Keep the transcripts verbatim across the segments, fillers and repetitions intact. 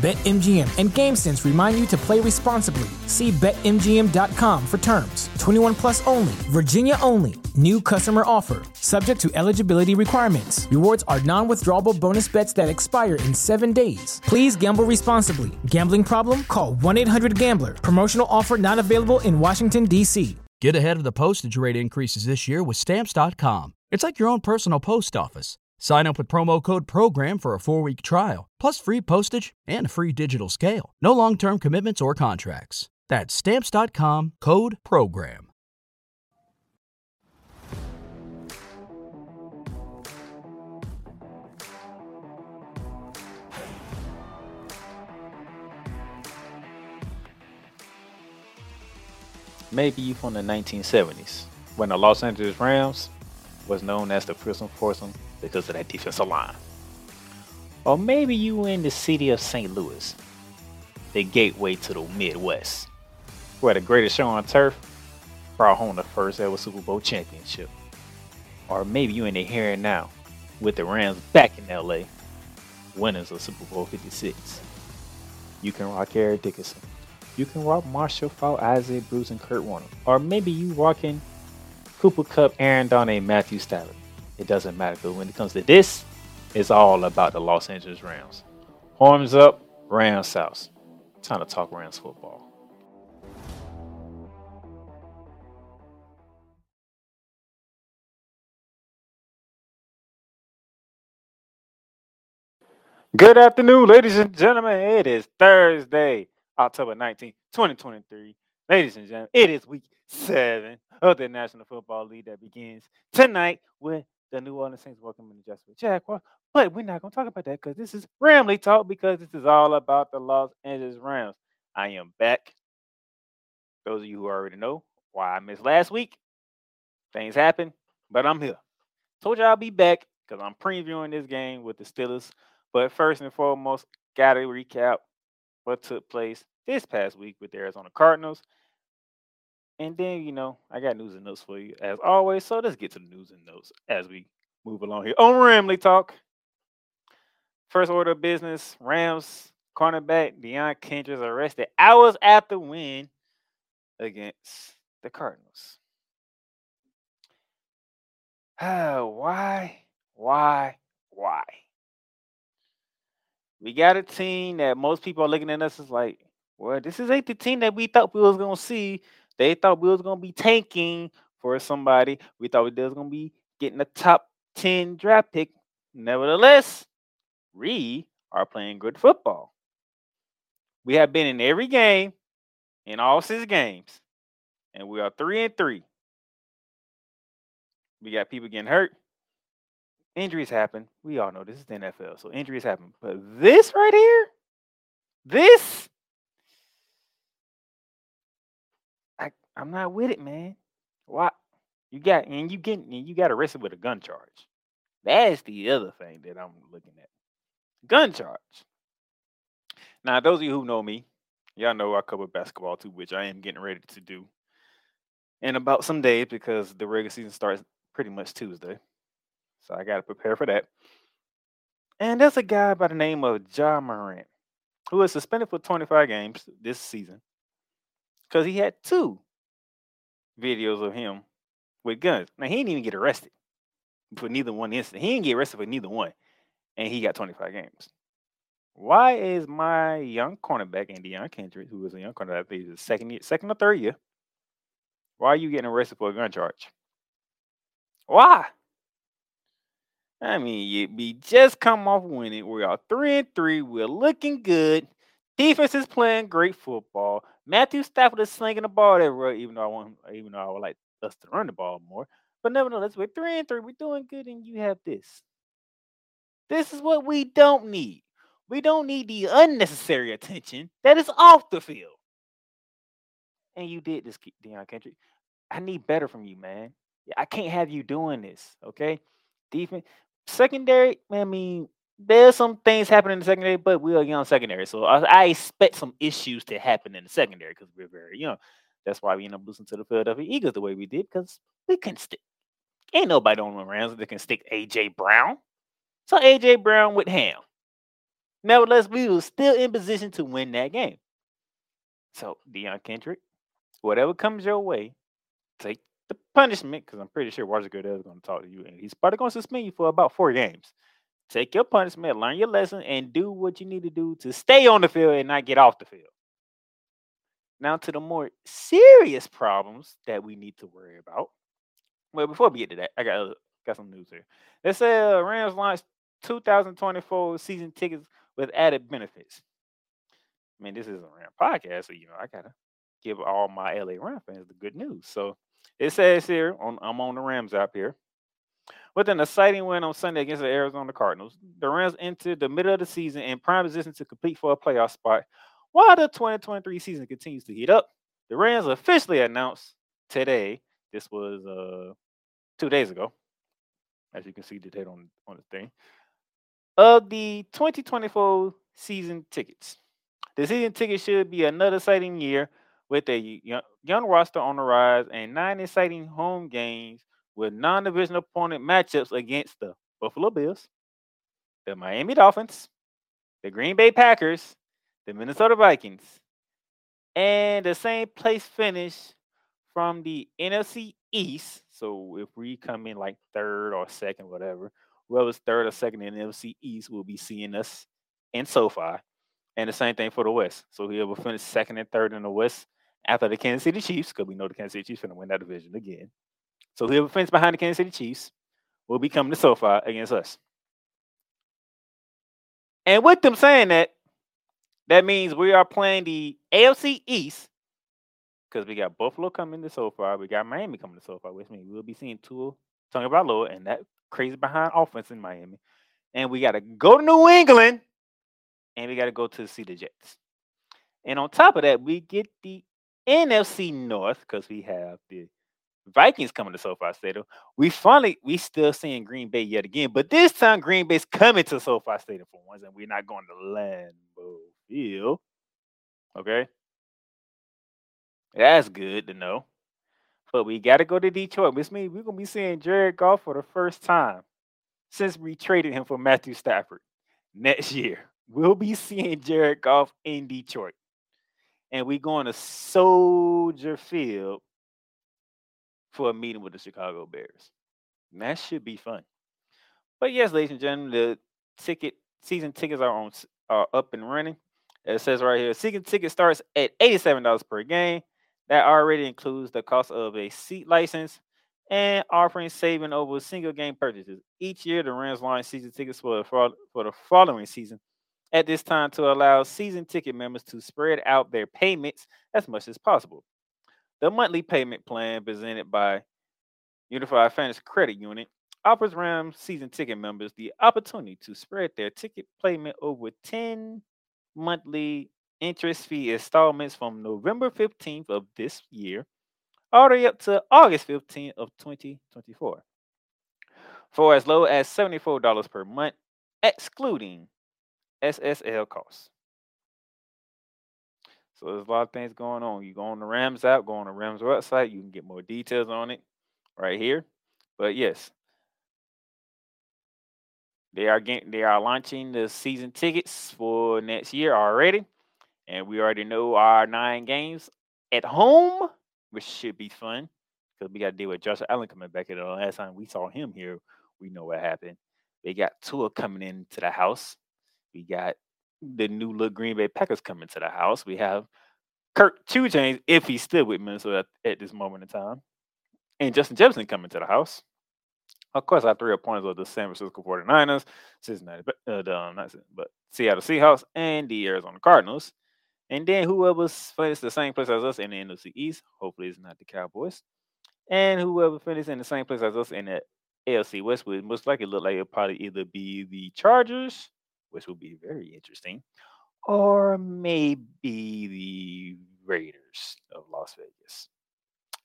BetMGM and GameSense remind you to play responsibly. See Bet M G M dot com for terms. twenty-one plus only. Virginia only. New customer offer. Subject to eligibility requirements. Rewards are non-withdrawable bonus bets that expire in seven days. Please gamble responsibly. Gambling problem? Call one eight hundred gambler. Promotional offer not available in Washington, D C. Get ahead of the postage rate increases this year with Stamps dot com. It's like your own personal post office. Sign up with promo code PROGRAM for a four-week trial, plus free postage and a free digital scale. No long-term commitments or contracts. That's Stamps dot com, code PROGRAM. Maybe from the nineteen seventies, when the Los Angeles Rams was known as the Prison Foursome because of that defensive line. Or maybe you were in the city of Saint Louis, the gateway to the Midwest, where the greatest show on turf brought home the first ever Super Bowl championship. Or maybe you in the here and now, with the Rams back in L A, winners of Super Bowl fifty-six. You can rock Eric Dickerson. You can rock Marshall Faulk, Isaac Bruce, and Kurt Warner. Or maybe you rocking Cooper Kupp, Aaron Donald, Matthew Stafford. It doesn't matter, because when it comes to this, it's all about the Los Angeles Rams. Horns up, Rams south. Time to talk Rams football. Good afternoon, ladies and gentlemen. It is Thursday, October nineteenth, twenty twenty-three. Ladies and gentlemen, it is week seven of the National Football League that begins tonight with the New Orleans Saints welcoming the Jacksonville Jaguars. But we're not going to talk about that because this is Ramley Talk, because this is all about the Los Angeles Rams. I am back. Those of you who already know why I missed last week, things happen, but I'm here. Told you I'll be back because I'm previewing this game with the Steelers. But first and foremost, got to recap what took place this past week with the Arizona Cardinals. And then, you know, I got news and notes for you as always. So let's get to the news and notes as we move along here on Ramley Talk. First order of business, Rams cornerback Deion Kendrick is arrested hours after win against the Cardinals. Oh, why, why, why? We got a team that most people are looking at us as like, well, this is ain't the team that we thought we was going to see. They thought we was going to be tanking for somebody. We thought we was going to be getting a top ten draft pick. Nevertheless, we are playing good football. We have been in every game, in all six games, and we are three and three. We got people getting hurt. Injuries happen. We all know this is the N F L, so injuries happen. But this right here, this, I'm not with it, man. Why? You got and you getting and you got arrested with a gun charge. That's the other thing that I'm looking at. Gun charge. Now, those of you who know me, y'all know I cover basketball too, which I am getting ready to do in about some days because the regular season starts pretty much Tuesday. So I gotta prepare for that. And there's a guy by the name of Ja Morant who is suspended for twenty-five games this season because he had two videos of him with guns. Now, he didn't even get arrested for neither one incident. He didn't get arrested for neither one, and he got twenty-five games. Why is my young cornerback, Deion Kendrick, who is a young cornerback, he's his second year, second or third year, why are you getting arrested for a gun charge? Why? I mean, we just come off winning. We are three and three. We're looking good. Defense is playing great football. Matthew Stafford is slinging the ball everywhere, even though I want, even though I would like us to run the ball more. But nevertheless, we're three and three. We're doing good, and you have this. This is what we don't need. We don't need the unnecessary attention that is off the field. And you did this, Deion Kendrick. I need better from you, man. I can't have you doing this, okay? Defense, secondary, I mean, there's some things happening in the secondary, but we're a young secondary. So I, I expect some issues to happen in the secondary because we're very young. That's why we end up losing to the Philadelphia Eagles the way we did, because we can stick. Ain't nobody on the Rams that can stick A J. Brown. So A J. Brown with Ham. Nevertheless, we were still in position to win that game. So, Deion Kendrick, whatever comes your way, take the punishment, because I'm pretty sure Roger Goodell is going to talk to you, and he's probably going to suspend you for about four games. Take your punishment, learn your lesson, and do what you need to do to stay on the field and not get off the field. Now to the more serious problems that we need to worry about. Well, before we get to that, I got uh, got some news here. They say uh, Rams launched two thousand twenty-four season tickets with added benefits. I mean, this is a Ram podcast, so you know I gotta give all my L A Ram fans the good news. So it says here, on, I'm on the Rams app here. With an exciting win on Sunday against the Arizona Cardinals, the Rams entered the middle of the season in prime position to compete for a playoff spot. While the twenty twenty-three season continues to heat up, the Rams officially announced today, this was uh, two days ago, as you can see the date on, on the thing, of the twenty twenty-four season tickets. The season ticket should be another exciting year with a young, young roster on the rise and nine exciting home games with non-division opponent matchups against the Buffalo Bills, the Miami Dolphins, the Green Bay Packers, the Minnesota Vikings, and the same place finish from the N F C East. So if we come in like third or second, whatever, whoever's third or second in the N F C East will be seeing us in SoFi. And the same thing for the West. So he will finish second and third in the West after the Kansas City Chiefs, because we know the Kansas City Chiefs are going to win that division again. So whoever finishes behind the Kansas City Chiefs will be coming to SoFi against us. And with them saying that, that means we are playing the A F C East, because we got Buffalo coming to SoFi, we got Miami coming to SoFi, which means we'll be seeing Tua Tagovailoa and that crazy behind offense in Miami. And we got to go to New England, and we got to go to see the Jets. And on top of that, we get the N F C North, because we have the Vikings coming to SoFi Stadium. We finally, we still seeing Green Bay yet again, but this time Green Bay's coming to SoFi Stadium for once, and we're not going to Lambeau Field. Okay? That's good to know. But we got to go to Detroit, which means we're going to be seeing Jared Goff for the first time since we traded him for Matthew Stafford next year. We'll be seeing Jared Goff in Detroit. And we're going to Soldier Field for a meeting with the Chicago Bears. And that should be fun. But yes, ladies and gentlemen, the ticket season tickets are on are up and running. It says right here, season ticket starts at eighty-seven dollars per game. That already includes the cost of a seat license and offering saving over single game purchases. Each year, the Rams launch season tickets for the, for the following season at this time to allow season ticket members to spread out their payments as much as possible. The monthly payment plan presented by Unified Fantasy Credit Unit offers Rams season ticket members the opportunity to spread their ticket payment over ten monthly interest fee installments from November fifteenth of this year all the way up to August fifteenth of twenty twenty-four for as low as seventy-four dollars per month, excluding S S L costs. So there's a lot of things going on. You go on the Rams app, go on the Rams website. You can get more details on it right here. But yes, they are getting, they are launching the season tickets for next year already, and we already know our nine games at home, which should be fun because we got to deal with Josh Allen coming back. At the last time we saw him here, we know what happened. They got Tua coming into the house. We got the new look Green Bay Packers coming to the house. We have Kurt Kuchains, if he's still with Minnesota at this moment in time, and Justin Jefferson coming to the house. Of course, our three opponents are the San Francisco forty-niners, Cincinnati, uh, the, um, not, but Seattle Seahawks, and the Arizona Cardinals. And then whoever finishes the same place as us in the N F C East, hopefully it's not the Cowboys, and whoever finishes in the same place as us in the A F C West would most likely look like it'll probably either be the Chargers, which would be very interesting, or maybe the Raiders of Las Vegas.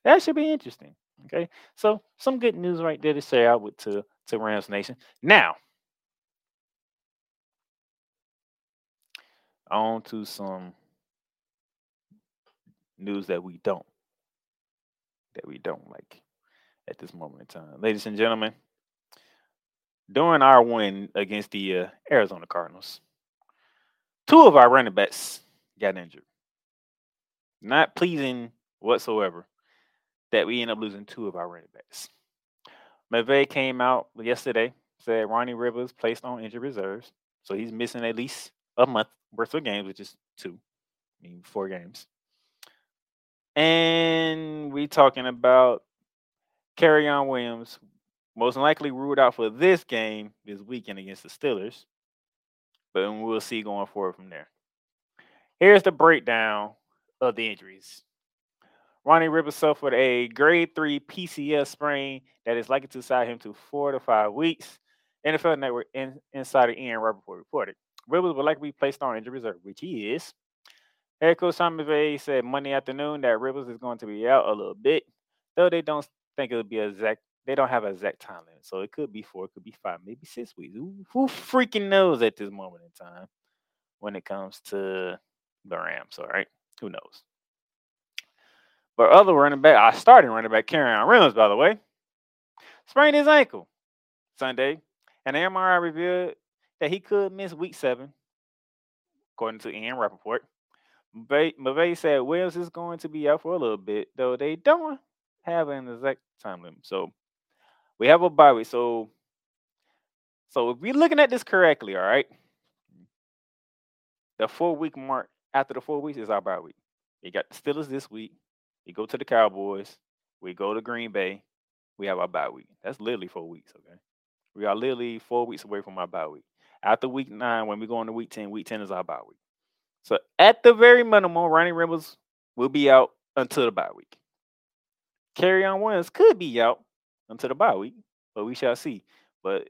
That should be interesting. Okay, so some good news right there to share out with to, to Rams Nation. Now, on to some news that we don't, that we don't like at this moment in time. Ladies and gentlemen, during our win against the uh, Arizona Cardinals, two of our running backs got injured. Not pleasing whatsoever that we end up losing two of our running backs. McVay came out yesterday, said Ronnie Rivers placed on injured reserves, so he's missing at least a month worth of games, which is two, I mean four games. And we talking about Kerryon Williams, most likely ruled out for this game this weekend against the Steelers, but we'll see going forward from there. Here's the breakdown of the injuries. Ronnie Rivers suffered a grade three P C L sprain that is likely to side him to four to five weeks. N F L Network in, insider Ian Rappaport reported. Rivers would likely be placed on injury reserve, which he is. Head coach Sean McVay said Monday afternoon that Rivers is going to be out a little bit, though they don't think it'll be exact. They don't have an exact time limit, so it could be four, it could be five, maybe six weeks. Who, who freaking knows at this moment in time when it comes to the Rams? All right, who knows? But other running back, I started running back Kerryon Williams, by the way, sprained his ankle Sunday, and the M R I revealed that he could miss week seven, according to Ian Rappaport. McVay said Williams is going to be out for a little bit, though they don't have an exact time limit. So we have a bye week. So, so if we're looking at this correctly, all right, the four-week mark after the four weeks is our bye week. We got the Steelers this week. We go to the Cowboys. We go to Green Bay. We have our bye week. That's literally four weeks, okay? We are literally four weeks away from our bye week. After week nine, when we go into week ten, week ten is our bye week. So at the very minimum, Ronnie Rivers will be out until the bye week. Kerryon Williams could be out until the bye week, but we shall see. But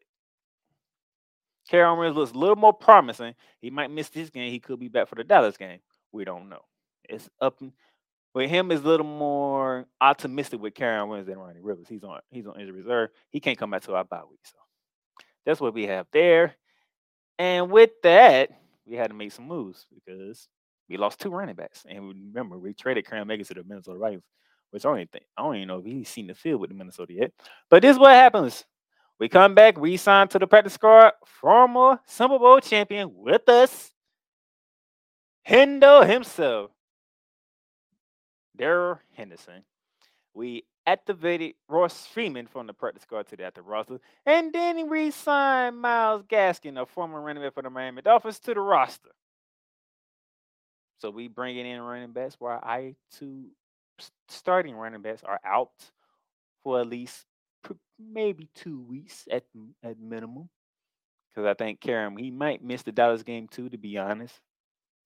Kerryon Williams looks a little more promising. He might miss this game. He could be back for the Dallas game. We don't know. It's up with him. Is a little more optimistic with Kerryon Williams than Ronnie Rivers. He's on he's on injury reserve. He can't come back to our bye week. So that's what we have there. And with that, we had to make some moves because we lost two running backs. And remember, we traded Cam Megan to the Minnesota Vikings, which I don't even think, I don't even know if he's seen the field with the Minnesota yet. But this is what happens. We come back, re-sign to the practice squad, former Super Bowl champion with us, Hendo himself, Darrell Henderson. We activated Royce Freeman from the practice squad to the active roster, and then he re-signed Miles Gaskin, a former running back for the Miami Dolphins, to the roster. So we bringing in running backs while I two starting running backs are out for at least maybe two weeks at at minimum, because I think Kerryon, he might miss the Dallas game too, to be honest.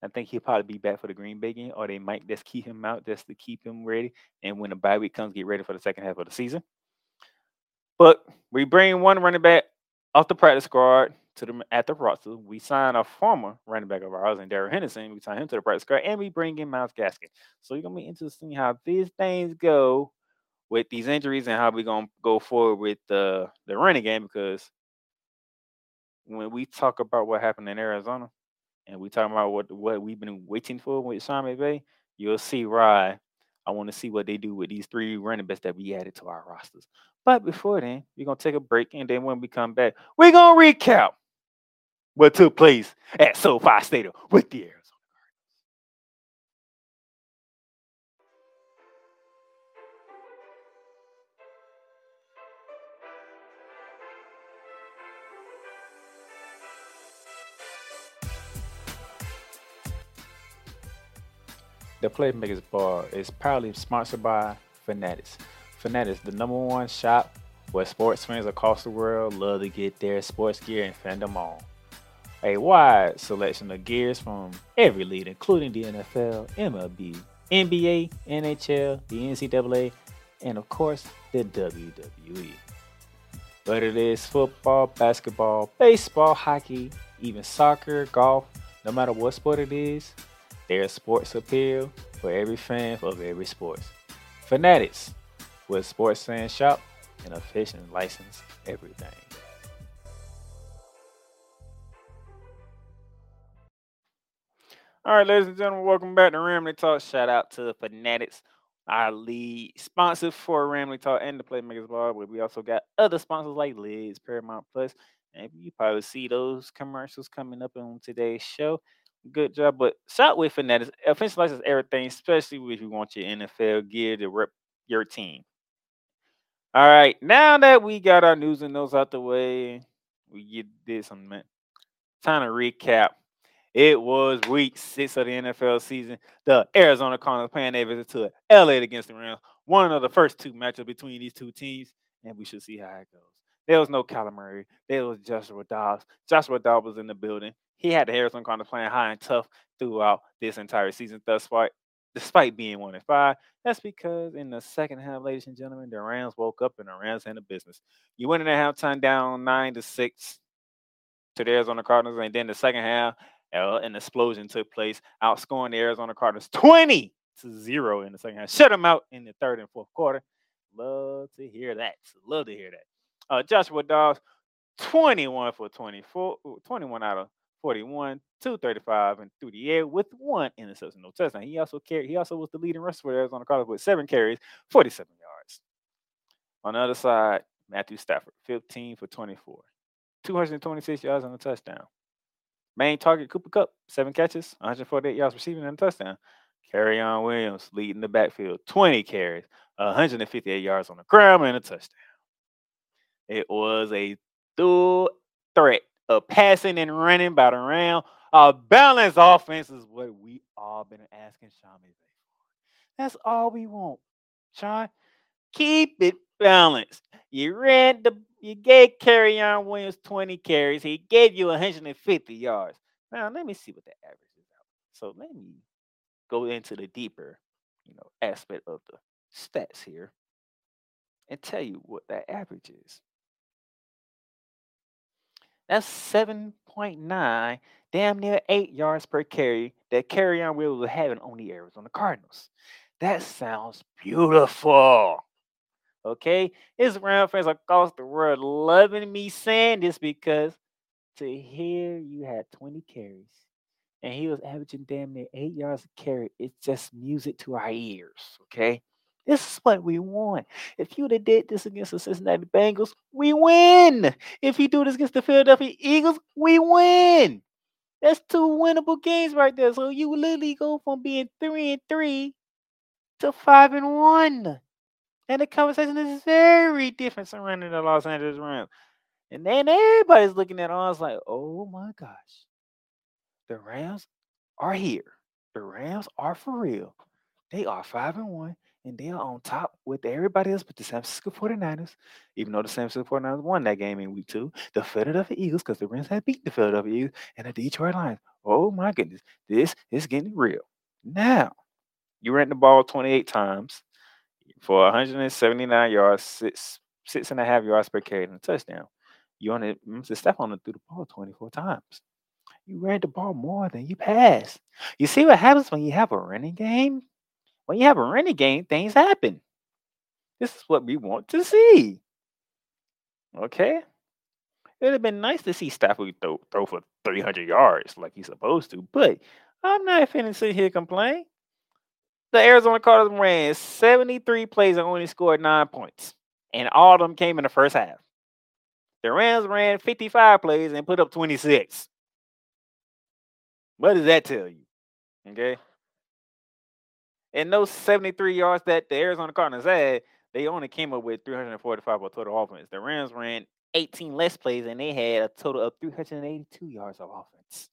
I think he'll probably be back for the Green Bay game, or they might just keep him out just to keep him ready. And when the bye week comes, get ready for the second half of the season. But we bring one running back off the practice squad to the at the roster. We sign a former running back of ours, and Darrell Henderson. We sign him to the practice squad, and we bring in Miles Gaskin. So it's gonna be interesting how these things go with these injuries and how we're gonna go forward with the uh, the running game. Because when we talk about what happened in Arizona, and we're talking about what, what we've been waiting for with Sean McVay, you'll see why. I want to see what they do with these three running backs that we added to our rosters. But before then, we're going to take a break, and then when we come back, we're going to recap what took place at SoFi Stadium with the Arizona The Playmakers Bar is proudly sponsored by Fanatics. Fanatics, the number one shop where sports fans across the world love to get their sports gear and fandom on. a wide selection of gears from every league, including the N F L, M L B, N B A, N H L, the N C double A, and of course, the W W E. Whether it is football, basketball, baseball, hockey, even soccer, golf, no matter what sport it is, there's sports appeal for every fan of every sport. Fanatics, with sports fan shop and official license everything. All right, ladies and gentlemen, welcome back to Ramley Talk. Shout out to Fanatics, our lead sponsor for Ramley Talk and the Playmakers Blog, where we also got other sponsors like Lids, Paramount plus, and you probably see those commercials coming up on today's show. Good job, but shop with Fanatics. Official license everything, especially if you want your N F L gear to rep your team. All right, now that we got our news and notes out the way, we did some time to recap. It was week six of the N F L season. The Arizona Cardinals paying their visit to L A against the Rams. One of the first two matchups between these two teams, and we should see how it goes. There was no Kyler Murray. There was Joshua Dobbs. Joshua Dobbs was in the building. He had the Arizona Cardinals playing high and tough throughout this entire season thus far, despite being one and five. That's because in the second half, ladies and gentlemen, the Rams woke up and the Rams in the business. You went in at halftime down nine to six to the Arizona Cardinals, and then the second half, Uh, an explosion took place, outscoring the Arizona Cardinals twenty to zero in the second half. Shut them out in the third and fourth quarter. Love to hear that. Love to hear that. Uh, Joshua Dobbs, twenty-one for twenty-four, twenty-one out of forty-one, two thirty-five and through the air with one interception, no touchdown. He also carried. He also was the leading rusher for the Arizona Cardinals with seven carries, forty-seven yards. On the other side, Matthew Stafford, fifteen for twenty-four, two twenty-six yards on a touchdown. Main target, Cooper Kupp, seven catches, one forty-eight yards receiving and a touchdown. Kerryon Williams leading the backfield, twenty carries, one fifty-eight yards on the ground and a touchdown. It was a dual threat of passing and running by the Rams. A balanced offense is what we all been asking Sean McVay. That's all we want, Sean. Keep it balanced. You ran the You gave Kerryon Williams twenty carries. He gave you one fifty yards. Now, let me see what the average is out. So, let me go into the deeper, you know, aspect of the stats here and tell you what that average is. That's seven point nine, damn near eight yards per carry that Kerryon Williams was having on the Arizona Cardinals. That sounds beautiful. Okay, it's Rams fans across the world loving me saying this because to hear you had twenty carries and he was averaging damn near eight yards a carry, it's just music to our ears. Okay, this is what we want. If you'd have did this against the Cincinnati Bengals, we win. If you do this against the Philadelphia Eagles, we win. That's two winnable games right there. So you literally go from being three and three to five and one. And the conversation is very different surrounding the Los Angeles Rams. And then everybody's looking at us like, oh my gosh, the Rams are here. The Rams are for real. They are five and one, and they are on top with everybody else but the San Francisco forty-niners, even though the San Francisco forty-niners won that game in week two, the Philadelphia Eagles, because the Rams had beat the Philadelphia Eagles, and the Detroit Lions. Oh my goodness, this is getting real. Now, you ran the ball twenty-eight times for one seventy-nine yards, six six and a half yards per carry and a touchdown. You only Mister Stafford threw the ball twenty-four times. You ran the ball more than you passed. You see what happens when you have a running game? When you have a running game, things happen. This is what we want to see. Okay? It would have been nice to see Stafford throw, throw for three hundred yards like he's supposed to, but I'm not finna sit here and complain. The Arizona Cardinals ran seventy-three plays and only scored nine points. And all of them came in the first half. The Rams ran fifty-five plays and put up twenty-six. What does that tell you? Okay. And those seventy-three yards that the Arizona Cardinals had, they only came up with three forty-five of total offense. The Rams ran eighteen less plays and they had a total of three eighty-two yards of offense.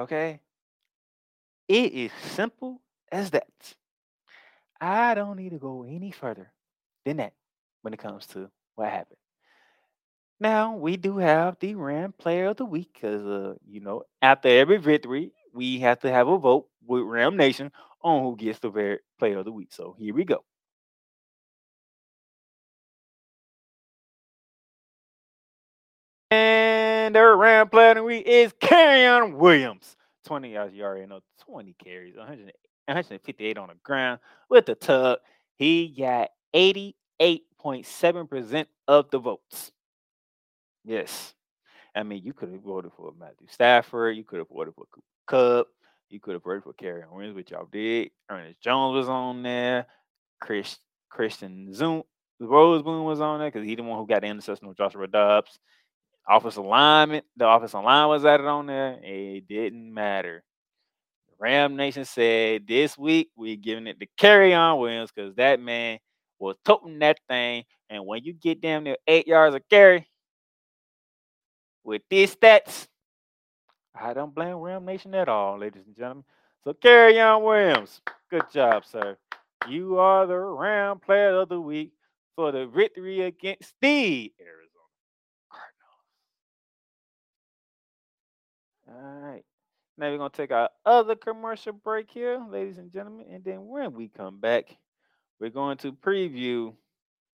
Okay. It is simple as that. I don't need to go any further than that when it comes to what happened. Now, we do have the Ram Player of the Week because, uh, you know, after every victory, we have to have a vote with Ram Nation on who gets the very Player of the Week. So here we go. And their Ram Player of the Week is Kerryon Williams. twenty yards, you already know, twenty carries, one hundred fifty-eight on the ground with the tug. He got eighty-eight point seven percent of the votes. Yes. I mean, you could have voted for Matthew Stafford. You could have voted for Cooper Kupp. You could have voted for Kerryon Williams, which y'all did. Ernest Jones was on there. Chris, Christian Zoom, Roseboom was on there because he's the one who got the interception with Joshua Dobbs. Offensive lineman, the offensive line was added on there. It didn't matter. Ram Nation said this week we're giving it to Kerryon Williams because that man was toting that thing. And when you get damn near eight yards of carry, with these stats, I don't blame Ram Nation at all, ladies and gentlemen. So, Kerryon Williams, good job, sir. You are the Ram Player of the Week for the victory against the Arizona Cardinals. All right. Now we're going to take our other commercial break here, ladies and gentlemen. And then when we come back, we're going to preview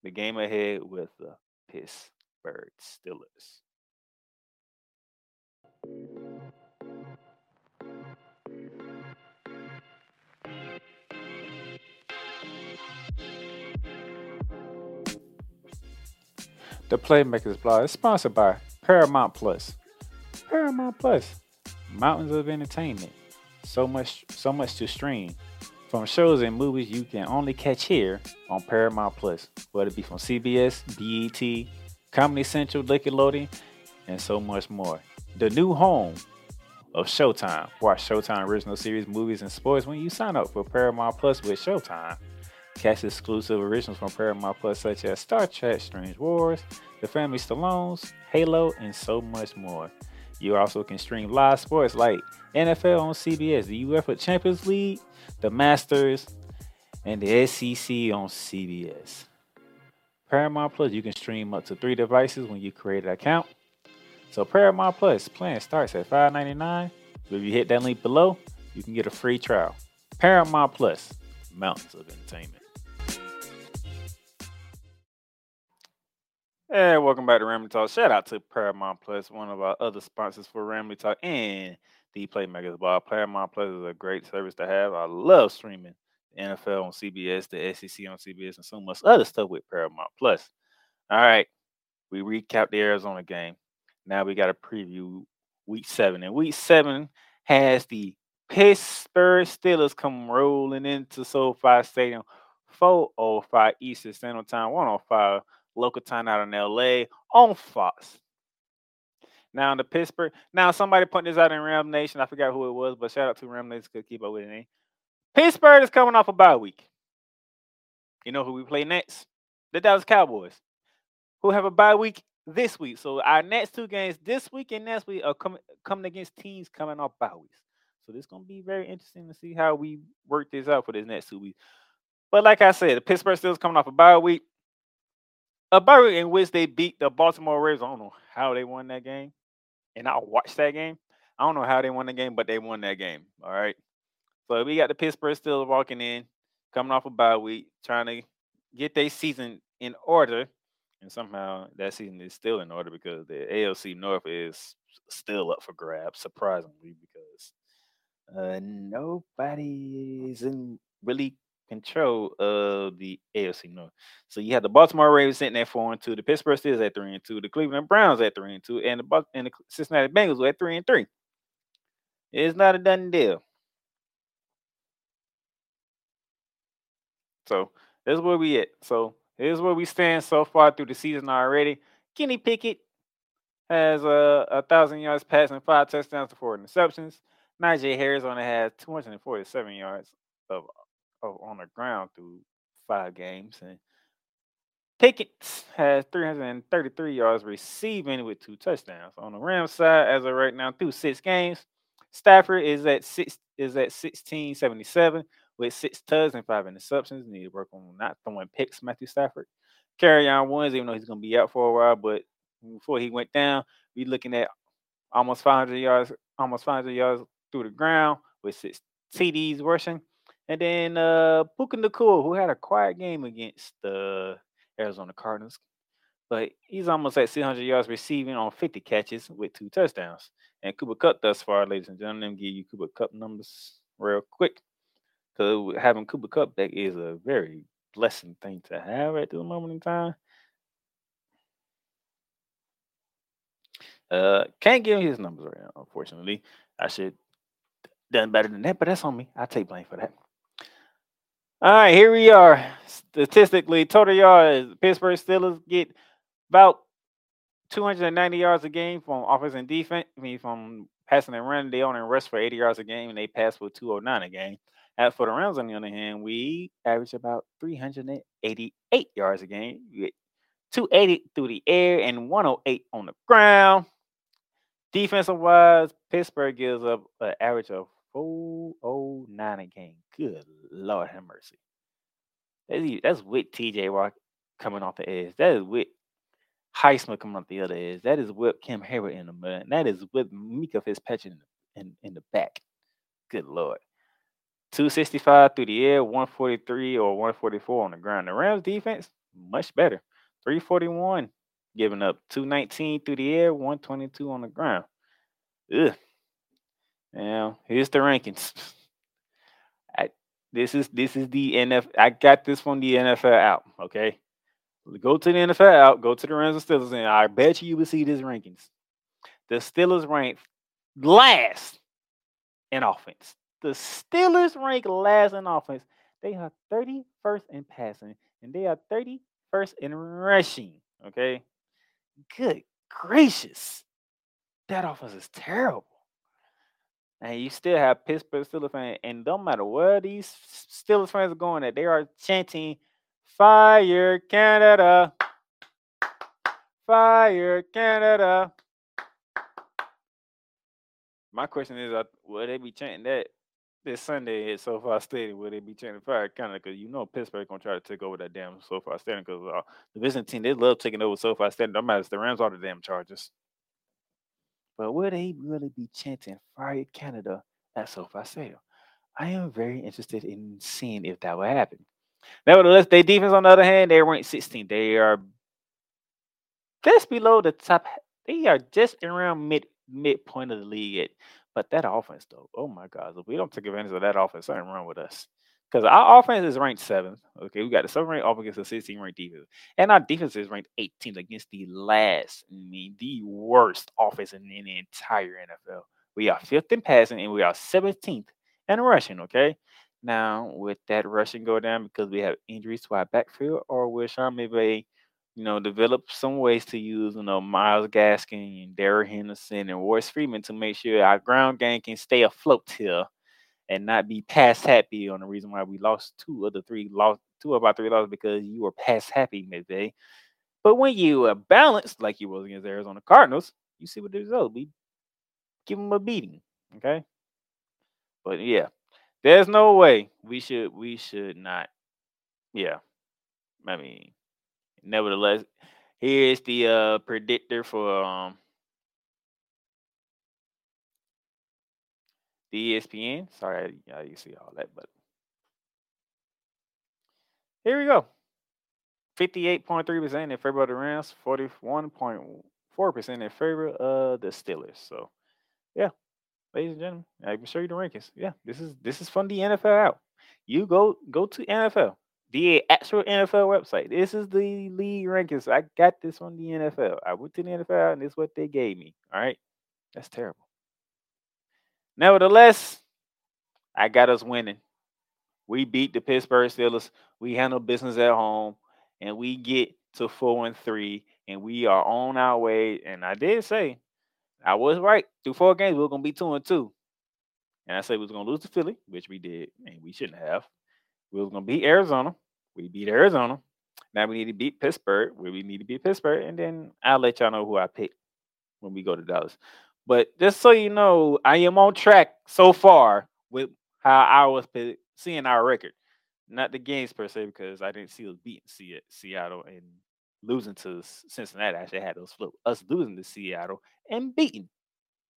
the game ahead with the Pittsburgh Steelers. The Playmakers Blog is sponsored by Paramount+. Paramount+, mountains of entertainment. So much, so much to stream. From shows and movies you can only catch here on Paramount+. Whether it be from C B S, B E T, Comedy Central, Nickelodeon, and so much more. The new home of Showtime. Watch Showtime original series, movies, and sports when you sign up for Paramount Plus with Showtime. Catch exclusive originals from Paramount Plus such as Star Trek, Strange Wars, The Family Stallones, Halo, and so much more. You also can stream live sports like N F L on C B S, the UEFA Champions League, the Masters, and the S E C on C B S. Paramount Plus, you can stream up to three devices when you create an account. So Paramount Plus plan starts at five ninety-nine. If you hit that link below, you can get a free trial. Paramount Plus, mountains of entertainment. Hey, welcome back to Ramblin' Talk. Shout out to Paramount Plus, one of our other sponsors for Ramblin' Talk and the Playmakers Bar. Paramount Plus is a great service to have. I love streaming the N F L on C B S, the S E C on C B S, and so much other stuff with Paramount Plus. All right, we recap the Arizona game. Now we got to preview week seven. And week seven has the Pittsburgh Steelers come rolling into SoFi Stadium, four oh five Eastern Standard Time, one oh five local time out in L A on Fox. Now the Pittsburgh. Now somebody pointed this out in Ram Nation. I forgot who it was, but shout out to Ram Nation. Could keep up with the name. Pittsburgh is coming off a bye week. You know who we play next? The Dallas Cowboys, who have a bye week this week. So our next two games this week and next week are com- coming against teams coming off bye weeks. So this is going to be very interesting to see how we work this out for this next two weeks. But like I said, the Pittsburgh Steelers coming off a bye week. A bye week in which they beat the Baltimore Ravens. I don't know how they won that game. And I watched that game. I don't know how they won the game, but they won that game. All right. So we got the Pittsburgh Steelers walking in, coming off a bye week, trying to get their season in order. And somehow that season is still in order because the A L C North is still up for grabs, surprisingly, because uh, nobody is in really control of the A L C North. So you have the Baltimore Ravens sitting at four and two, the Pittsburgh Steelers at three and two, the Cleveland Browns at three and two, and the and the Cincinnati Bengals at three and three. It's not a done deal. So that's where we at. So. Here's where we stand so far through the season already. Kenny Pickett has uh, one thousand yards passing, five touchdowns to four interceptions. Najee Harris only has two hundred forty-seven yards of, of on the ground through five games. And Pickett has three hundred thirty-three yards receiving with two touchdowns. On the Rams side, as of right now, through six games, Stafford is at six is at sixteen seventy-seven. With six tugs and five interceptions. Need to work on not throwing picks, Matthew Stafford. Kerryon Williams, even though he's going to be out for a while, but before he went down. We looking at almost five hundred yards, almost five hundred yards through the ground with six T Ds rushing. And then uh, Puka Nacua, who had a quiet game against the uh, Arizona Cardinals, but he's almost at six hundred yards receiving on fifty catches with two touchdowns. And Cooper Kupp thus far, ladies and gentlemen, let me give you Cooper Kupp numbers real quick, because having Cooper Kupp back is a very blessing thing to have at this moment in time. Uh, can't give his numbers right now, unfortunately. I should done better than that, but that's on me. I take blame for that. All right, here we are. Statistically, total yards, Pittsburgh Steelers get about two hundred ninety yards a game from offense and defense. I mean, from passing and running, they only rush for eighty yards a game, and they pass for two oh nine a game. As for the Rams, on the other hand, we average about three hundred eighty-eight yards a game. We get two eighty through the air and one oh eight on the ground. Defensive-wise, Pittsburgh gives up an average of four oh nine a game. Good Lord have mercy. That's with T J Watt coming off the edge. That is with Highsmith coming off the other edge. That is with Kim Herbert in the mud. That is with Mika Fitzpatrick in the, in, in the back. Good Lord. two sixty-five through the air, one forty-three or one forty-four on the ground. The Rams defense, much better. three forty-one, giving up two nineteen through the air, one twenty-two on the ground. Ugh. Now, here's the rankings. I, this is this is the N F L. I got this from the N F L out, okay? Go to the N F L out. Go to the Rams and Steelers, and I bet you you will see these rankings. The Steelers rank last in offense. The Steelers rank last in offense. They are thirty-first in passing, and they are thirty-first in rushing, okay? Good gracious. That offense is terrible. And you still have Pittsburgh Steelers fans, and no matter where these Steelers fans are going at, they are chanting, "Fire Canada! Fire Canada!" My question is, will they be chanting that this Sunday at SoFi Stadium? Will they be chanting "Fire Canada"? Because you know Pittsburgh gonna try to take over that damn SoFi Stadium. Because uh, the visiting team, they love taking over SoFi Stadium. No matter if the Rams are the damn Chargers. But will they really be chanting "Fire Canada" at SoFi Stadium? I am very interested in seeing if that will happen. Nevertheless, their defense, on the other hand, they rank sixteenth. They are just below the top. They are just around mid midpoint of the league. At, but that offense, though, oh my God, if we don't take advantage of that offense, something wrong with us. Because our offense is ranked seventh. Okay, we got the seventh ranked offense against the sixteenth ranked defense. And our defense is ranked eighteenth against the last, I mean, the worst offense in, in the entire N F L. We are fifth in passing, and we are seventeenth in rushing, okay? Now, with that rushing go down because we have injuries to our backfield, or will Sean McVay, you know, develop some ways to use, you know, Miles Gaskin and Darrell Henderson and Royce Freeman to make sure our ground game can stay afloat here and not be pass happy on the reason why we lost two of the three lost two of our three losses because you were pass happy midday. But when you are balanced like you was against the Arizona Cardinals, you see what the result. We give them a beating, okay? But yeah, there's no way we should we should not. Yeah, I mean, nevertheless, here's the uh, predictor for um. The E S P N. Sorry, y'all, you see all that, but here we go. fifty-eight point three percent in favor of the Rams, forty-one point four percent in favor of the Steelers. So, yeah, ladies and gentlemen, I can show you the rankings. Yeah, this is this is from the N F L out. You go go to N F L, the actual N F L website. This is the league rankings. I got this from the N F L. I went to the N F L out, and this is what they gave me. All right, that's terrible. Nevertheless, I got us winning. We beat the Pittsburgh Steelers. We handle business at home, and we get to four and three, and we are on our way. And I did say I was right. Through four games, we we're gonna be two and two. And I said we was gonna lose to Philly, which we did, and we shouldn't have. We was gonna beat Arizona. We beat Arizona. Now we need to beat Pittsburgh, where we need to beat Pittsburgh, and then I'll let y'all know who I pick when we go to Dallas. But just so you know, I am on track so far with how I was seeing our record. Not the games per se, because I didn't see us beating Seattle and losing to Cincinnati actually had us fluke. Us losing to Seattle and beating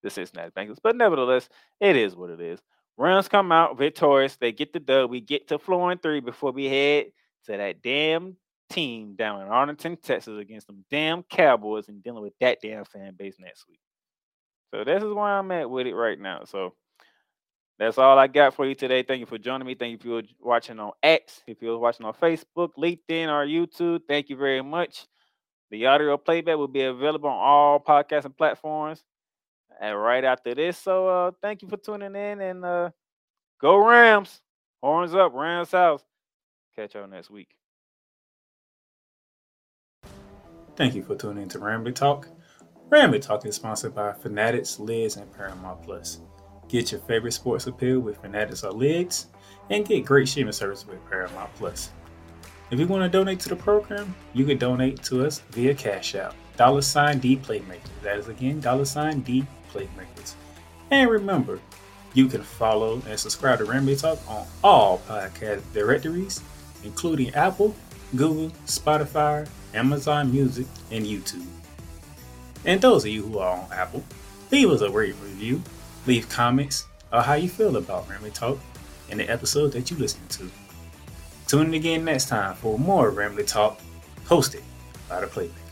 the Cincinnati Bengals. But nevertheless, it is what it is. Rams come out victorious. They get the dub. We get to four and three before we head to that damn team down in Arlington, Texas against them damn Cowboys and dealing with that damn fan base next week. So this is where I'm at with it right now. So that's all I got for you today. Thank you for joining me. Thank you if you were watching on X, if you were watching on Facebook, LinkedIn, or YouTube. Thank you very much. The audio playback will be available on all podcasting platforms and right after this. So uh, thank you for tuning in, and uh, go Rams. Horns up, Rams house. Catch y'all next week. Thank you for tuning in to Rambly Talk. Rambly Talk is sponsored by Fanatics, Lids, and Paramount plus. Get your favorite sports apparel with Fanatics or Lids, and get great streaming service with Paramount plus. If you want to donate to the program, you can donate to us via Cash App, dollar sign D Playmakers. That is again, dollar sign D Playmakers. And remember, you can follow and subscribe to Rambly Talk on all podcast directories, including Apple, Google, Spotify, Amazon Music, and YouTube. And those of you who are on Apple, leave us a rate review. Leave comments on how you feel about Rambly Talk and the episode that you listen to. Tune in again next time for more Rambly Talk hosted by the Playback.